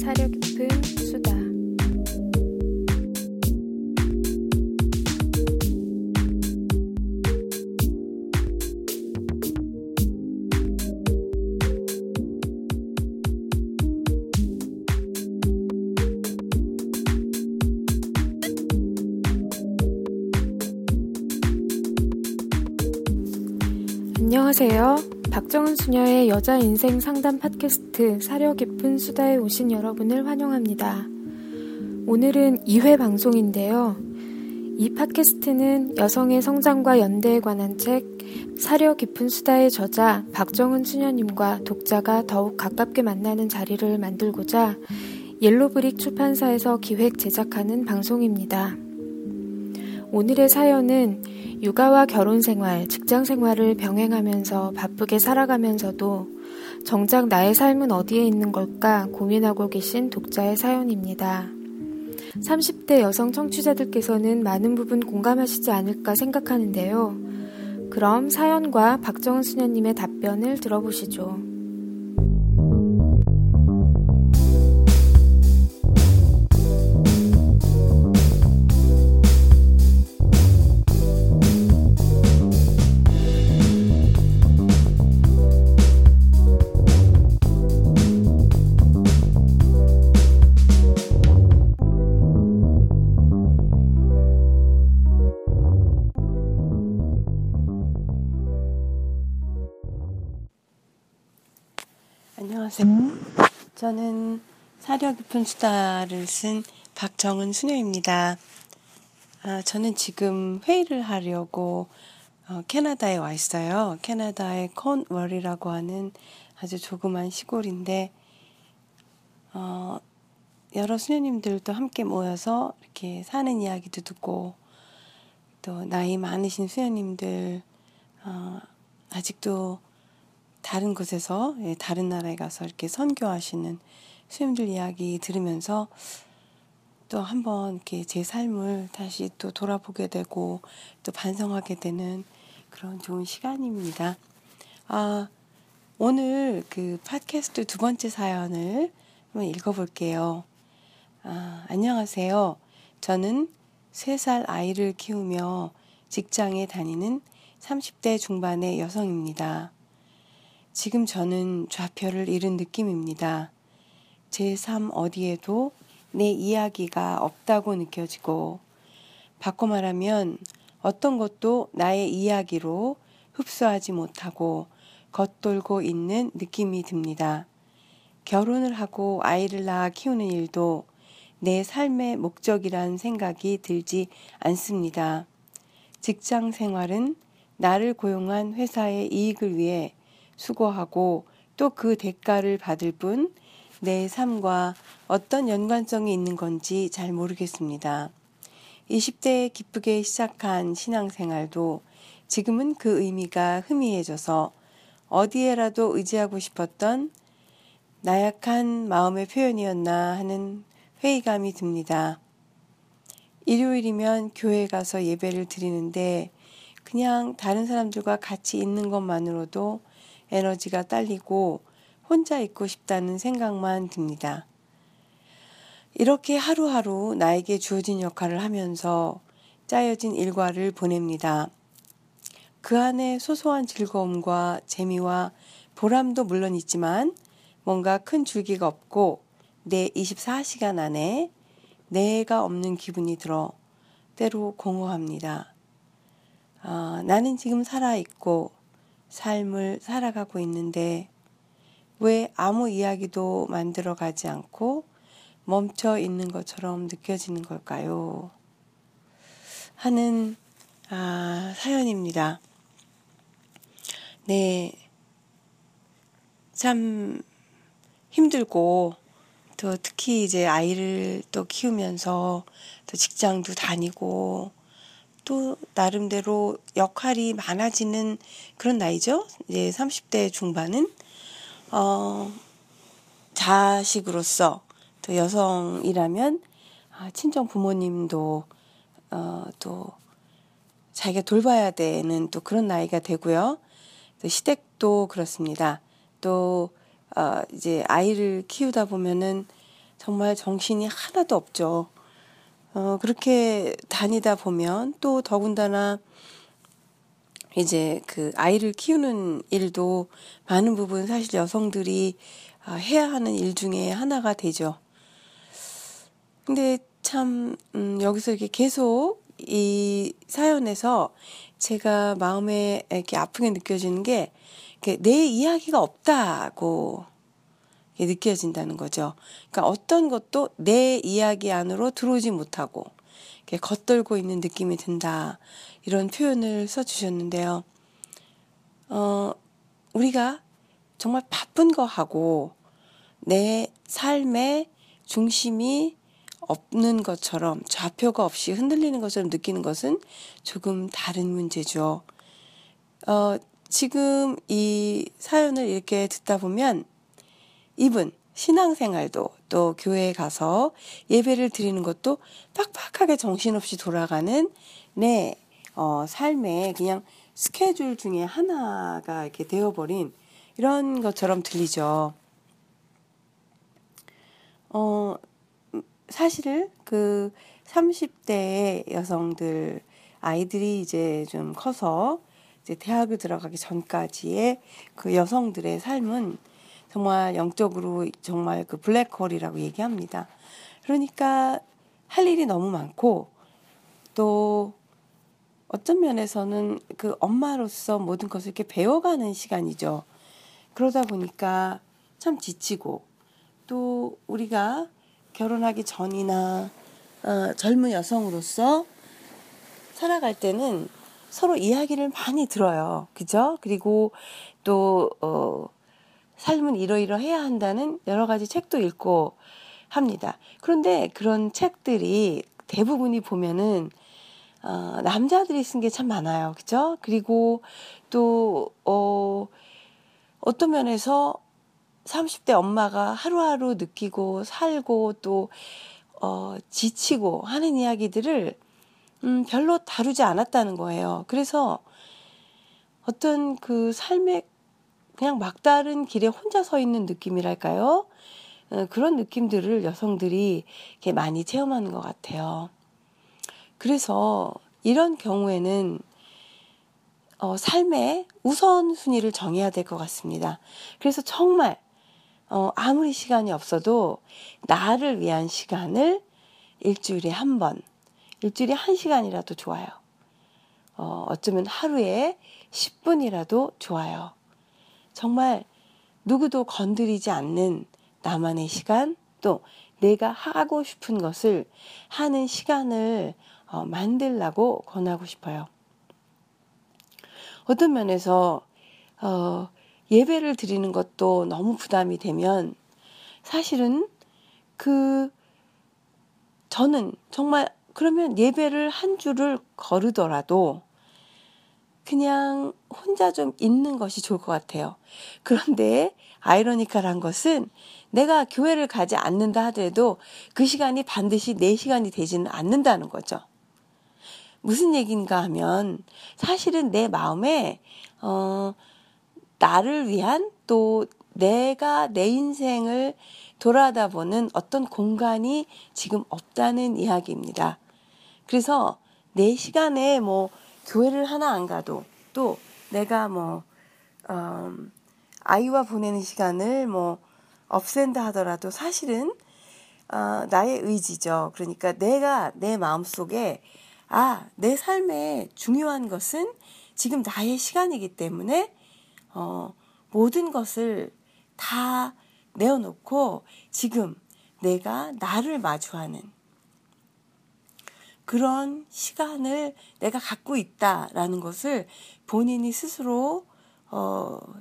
사려 깊은 수다. 안녕하세요. 박정은 수녀의 여자 인생 상담 팟캐스트 사려 깊은 수다에 오신 여러분을 환영합니다. 오늘은 2회 방송인데요. 이 팟캐스트는 여성의 성장과 연대에 관한 책 사려 깊은 수다의 저자 박정은 수녀님과 독자가 더욱 가깝게 만나는 자리를 만들고자 옐로브릭 출판사에서 기획 제작하는 방송입니다. 오늘의 사연은 육아와 결혼생활, 직장생활을 병행하면서 바쁘게 살아가면서도 정작 나의 삶은 어디에 있는 걸까 고민하고 계신 독자의 사연입니다. 30대 여성 청취자들께서는 많은 부분 공감하시지 않을까 생각하는데요. 그럼 사연과 박정은 수녀님의 답변을 들어보시죠. 저는 사려 깊은 수다를 쓴 박정은 수녀입니다. 저는 지금 회의를 하려고 캐나다에 와 있어요. 캐나다의 콘월이라고 하는 아주 조그만 시골인데 여러 수녀님들도 함께 모여서 이렇게 사는 이야기도 듣고 또 나이 많으신 수녀님들 아직도 다른 곳에서 다른 나라에 가서 이렇게 선교하시는 수녀님들 이야기 들으면서 또 한번 이렇게 제 삶을 다시 또 돌아보게 되고 또 반성하게 되는 그런 좋은 시간입니다. 오늘 그 팟캐스트 2번째 사연을 한번 읽어볼게요. 안녕하세요. 저는 3살 아이를 키우며 직장에 다니는 30대 중반의 여성입니다. 지금 저는 좌표를 잃은 느낌입니다. 제 삶 어디에도 내 이야기가 없다고 느껴지고 바꿔 말하면 어떤 것도 나의 이야기로 흡수하지 못하고 겉돌고 있는 느낌이 듭니다. 결혼을 하고 아이를 낳아 키우는 일도 내 삶의 목적이란 생각이 들지 않습니다. 직장 생활은 나를 고용한 회사의 이익을 위해 수고하고 또 그 대가를 받을 뿐 내 삶과 어떤 연관성이 있는 건지 잘 모르겠습니다. 20대에 기쁘게 시작한 신앙생활도 지금은 그 의미가 흐미해져서 어디에라도 의지하고 싶었던 나약한 마음의 표현이었나 하는 회의감이 듭니다. 일요일이면 교회에 가서 예배를 드리는데 그냥 다른 사람들과 같이 있는 것만으로도 에너지가 딸리고 혼자 있고 싶다는 생각만 듭니다. 이렇게 하루하루 나에게 주어진 역할을 하면서 짜여진 일과를 보냅니다. 그 안에 소소한 즐거움과 재미와 보람도 물론 있지만 뭔가 큰 줄기가 없고 내 24시간 안에 내가 없는 기분이 들어 때로 공허합니다. 나는 지금 살아있고 삶을 살아가고 있는데 왜 아무 이야기도 만들어가지 않고 멈춰 있는 것처럼 느껴지는 걸까요? 하는 사연입니다. 네, 참 힘들고 또 특히 이제 아이를 또 키우면서 또 직장도 다니고 또 나름대로 역할이 많아지는 그런 나이죠. 이제 30대 중반은 자식으로서 또 여성이라면 친정 부모님도 또 자기가 돌봐야 되는 또 그런 나이가 되고요. 또 시댁도 그렇습니다. 또 이제 아이를 키우다 보면은 정말 정신이 하나도 없죠. 그렇게 다니다 보면 또 더군다나 이제 그 아이를 키우는 일도 많은 부분 사실 여성들이 해야 하는 일 중에 하나가 되죠. 근데 참 여기서 이렇게 계속 이 사연에서 제가 마음에 이렇게 아프게 느껴지는 게 내 이야기가 없다고 느껴진다는 거죠. 그러니까 어떤 것도 내 이야기 안으로 들어오지 못하고 겉돌고 있는 느낌이 든다. 이런 표현을 써주셨는데요. 우리가 정말 바쁜 거 하고 내 삶의 중심이 없는 것처럼 좌표가 없이 흔들리는 것처럼 느끼는 것은 조금 다른 문제죠. 지금 이 사연을 이렇게 듣다 보면 이분 신앙생활도 또 교회에 가서 예배를 드리는 것도 빡빡하게 정신없이 돌아가는 내 삶의 그냥 스케줄 중에 하나가 이렇게 되어버린 이런 것처럼 들리죠. 사실 그 30대의 여성들 아이들이 이제 좀 커서 이제 대학을 들어가기 전까지의 그 여성들의 삶은 정말 영적으로 정말 그 블랙홀이라고 얘기합니다. 그러니까 할 일이 너무 많고 또 어떤 면에서는 그 엄마로서 모든 것을 이렇게 배워가는 시간이죠. 그러다 보니까 참 지치고 또 우리가 결혼하기 전이나 젊은 여성으로서 살아갈 때는 서로 이야기를 많이 들어요. 그죠? 그리고 또 삶은 이러이러해야 한다는 여러 가지 책도 읽고 합니다. 그런데 그런 책들이 대부분이 보면은 남자들이 쓴 게 참 많아요. 그죠? 그리고 또 어떤 면에서 30대 엄마가 하루하루 느끼고 살고 또 지치고 하는 이야기들을 별로 다루지 않았다는 거예요. 그래서 어떤 그 삶의 그냥 막다른 길에 혼자 서 있는 느낌이랄까요? 그런 느낌들을 여성들이 이렇게 많이 체험하는 것 같아요. 그래서 이런 경우에는 삶의 우선순위를 정해야 될 것 같습니다. 그래서 정말 아무리 시간이 없어도 나를 위한 시간을 일주일에 한 번, 일주일에 한 시간이라도 좋아요. 어쩌면 하루에 10분이라도 좋아요. 정말 누구도 건드리지 않는 나만의 시간, 또 내가 하고 싶은 것을 하는 시간을 만들라고 권하고 싶어요. 어떤 면에서 예배를 드리는 것도 너무 부담이 되면 사실은 저는 정말 그러면 예배를 한 주를 거르더라도 그냥 혼자 좀 있는 것이 좋을 것 같아요. 그런데 아이러니컬한 것은 내가 교회를 가지 않는다 하더라도 그 시간이 반드시 내 시간이 되지는 않는다는 거죠. 무슨 얘기인가 하면 사실은 내 마음에 나를 위한 또 내가 내 인생을 돌아다 보는 어떤 공간이 지금 없다는 이야기입니다. 그래서 내 시간에 뭐 교회를 하나 안 가도 또 내가 뭐 아이와 보내는 시간을 뭐 없앤다 하더라도 사실은 나의 의지죠. 그러니까 내가 내 마음속에 내 삶에 중요한 것은 지금 나의 시간이기 때문에 모든 것을 다 내어놓고 지금 내가 나를 마주하는 그런 시간을 내가 갖고 있다라는 것을 본인이 스스로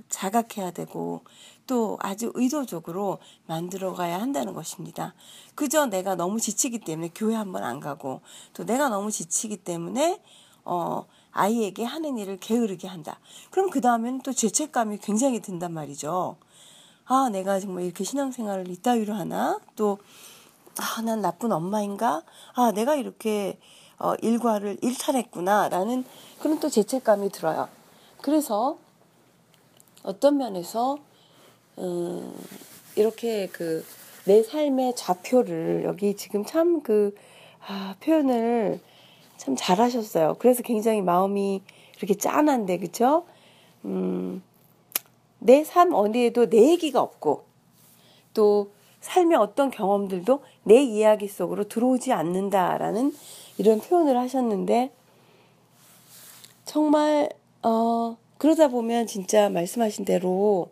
자각해야 되고 또 아주 의도적으로 만들어 가야 한다는 것입니다. 그저 내가 너무 지치기 때문에 교회 한번 안 가고 또 내가 너무 지치기 때문에 아이에게 하는 일을 게으르게 한다. 그럼 그 다음에는 또 죄책감이 굉장히 든단 말이죠. 아, 내가 정말 이렇게 신앙생활을 이따위로 하나? 또, 아, 난 나쁜 엄마인가? 아, 내가 이렇게 일과를 일탈했구나. 라는 그런 또 죄책감이 들어요. 그래서 어떤 면에서 이렇게 그 내 삶의 좌표를 여기 지금 참 그 표현을 참 잘하셨어요. 그래서 굉장히 마음이 이렇게 짠한데, 그쵸? 내 삶 어디에도 내 얘기가 없고 또 삶의 어떤 경험들도 내 이야기 속으로 들어오지 않는다라는 이런 표현을 하셨는데, 정말 그러다 보면 진짜 말씀하신 대로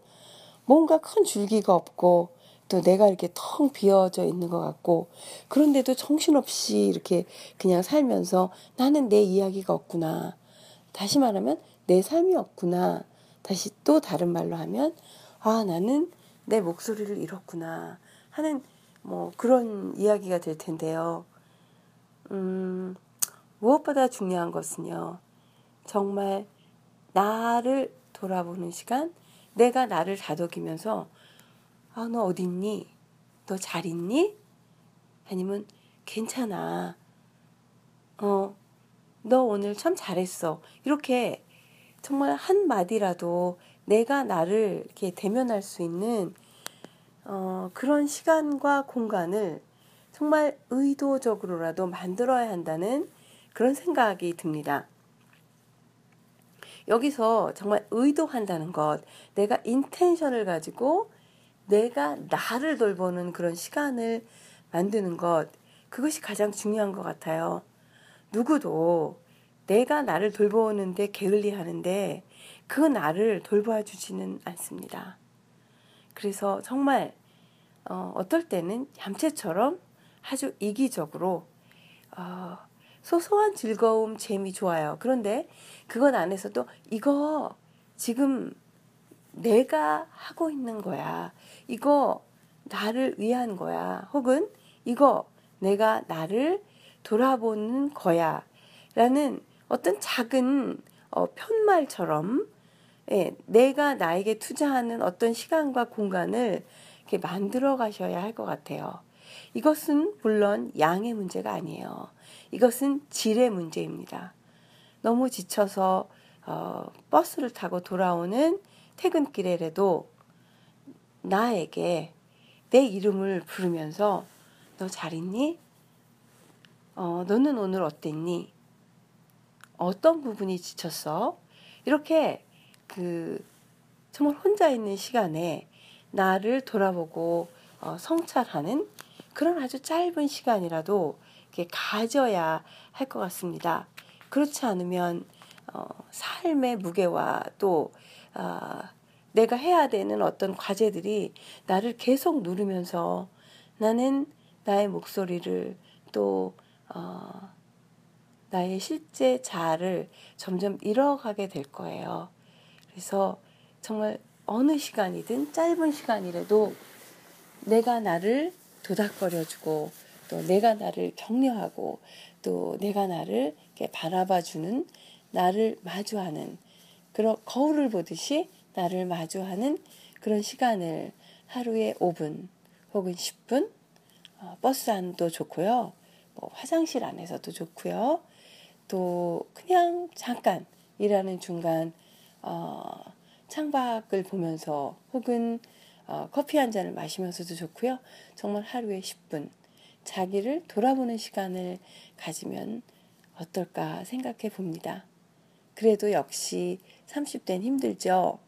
뭔가 큰 줄기가 없고 또 내가 이렇게 텅 비어져 있는 것 같고, 그런데도 정신없이 이렇게 그냥 살면서 나는 내 이야기가 없구나, 다시 말하면 내 삶이 없구나, 다시 또 다른 말로 하면 아, 나는 내 목소리를 잃었구나 하는 뭐 그런 이야기가 될 텐데요. 무엇보다 중요한 것은요, 정말 나를 돌아보는 시간, 내가 나를 다독이면서 아, 너 어디 있니? 너 잘 있니? 아니면 괜찮아. 너 오늘 참 잘했어. 이렇게 정말 한마디라도 내가 나를 이렇게 대면할 수 있는 그런 시간과 공간을 정말 의도적으로라도 만들어야 한다는 그런 생각이 듭니다. 여기서 정말 의도한다는 것, 내가 인텐션을 가지고 내가 나를 돌보는 그런 시간을 만드는 것, 그것이 가장 중요한 것 같아요. 누구도 내가 나를 돌보는데 게을리하는데 그 나를 돌봐주지는 않습니다. 그래서 정말 어떨 때는 얌체처럼 아주 이기적으로 소소한 즐거움, 재미 좋아요. 그런데 그것 안에서도 이거 지금 내가 하고 있는 거야, 이거 나를 위한 거야, 혹은 이거 내가 나를 돌아보는 거야 라는 어떤 작은 편말처럼, 예, 내가 나에게 투자하는 어떤 시간과 공간을 이렇게 만들어 가셔야 할 것 같아요. 이것은 물론 양의 문제가 아니에요. 이것은 질의 문제입니다. 너무 지쳐서 버스를 타고 돌아오는 퇴근길에라도 나에게 내 이름을 부르면서 너 잘 있니? 너는 오늘 어땠니? 어떤 부분이 지쳤어? 이렇게 그 정말 혼자 있는 시간에 나를 돌아보고 성찰하는 그런 아주 짧은 시간이라도 이렇게 가져야 할 것 같습니다. 그렇지 않으면 삶의 무게와 또 내가 해야 되는 어떤 과제들이 나를 계속 누르면서 나는 나의 목소리를 또 나의 실제 자아를 점점 잃어가게 될 거예요. 그래서 정말 어느 시간이든 짧은 시간이라도 내가 나를 도닥거려주고 또 내가 나를 격려하고 또 내가 나를 이렇게 바라봐주는, 나를 마주하는, 그런 거울을 보듯이 나를 마주하는 그런 시간을 하루에 5분 혹은 10분, 버스 안도 좋고요, 뭐 화장실 안에서도 좋고요, 또 그냥 잠깐 일하는 중간 창밖을 보면서 혹은 커피 한 잔을 마시면서도 좋고요. 정말 하루에 10분 자기를 돌아보는 시간을 가지면 어떨까 생각해 봅니다. 그래도 역시 30대는 힘들죠.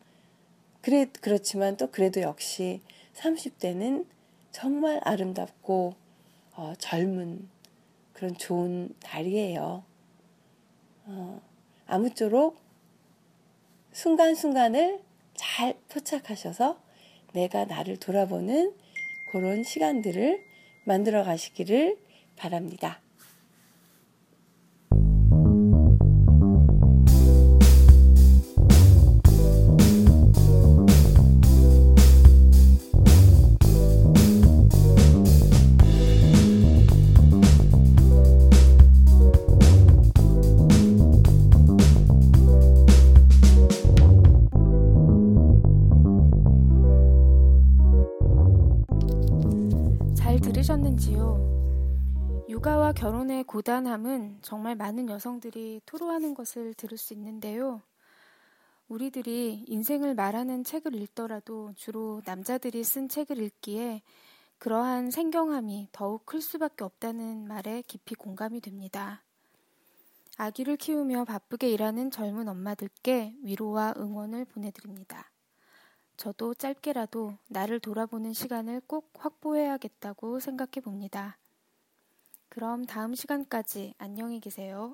그렇지만 또 그래도 역시 30대는 정말 아름답고 젊은 그런 좋은 달이에요. 아무쪼록 순간순간을 잘 포착하셔서 내가 나를 돌아보는 그런 시간들을 만들어 가시기를 바랍니다. 들으셨는지요? 육아와 결혼의 고단함은 정말 많은 여성들이 토로하는 것을 들을 수 있는데요. 우리들이 인생을 말하는 책을 읽더라도 주로 남자들이 쓴 책을 읽기에 그러한 생경함이 더욱 클 수밖에 없다는 말에 깊이 공감이 됩니다. 아기를 키우며 바쁘게 일하는 젊은 엄마들께 위로와 응원을 보내드립니다. 저도 짧게라도 나를 돌아보는 시간을 꼭 확보해야겠다고 생각해 봅니다. 그럼 다음 시간까지 안녕히 계세요.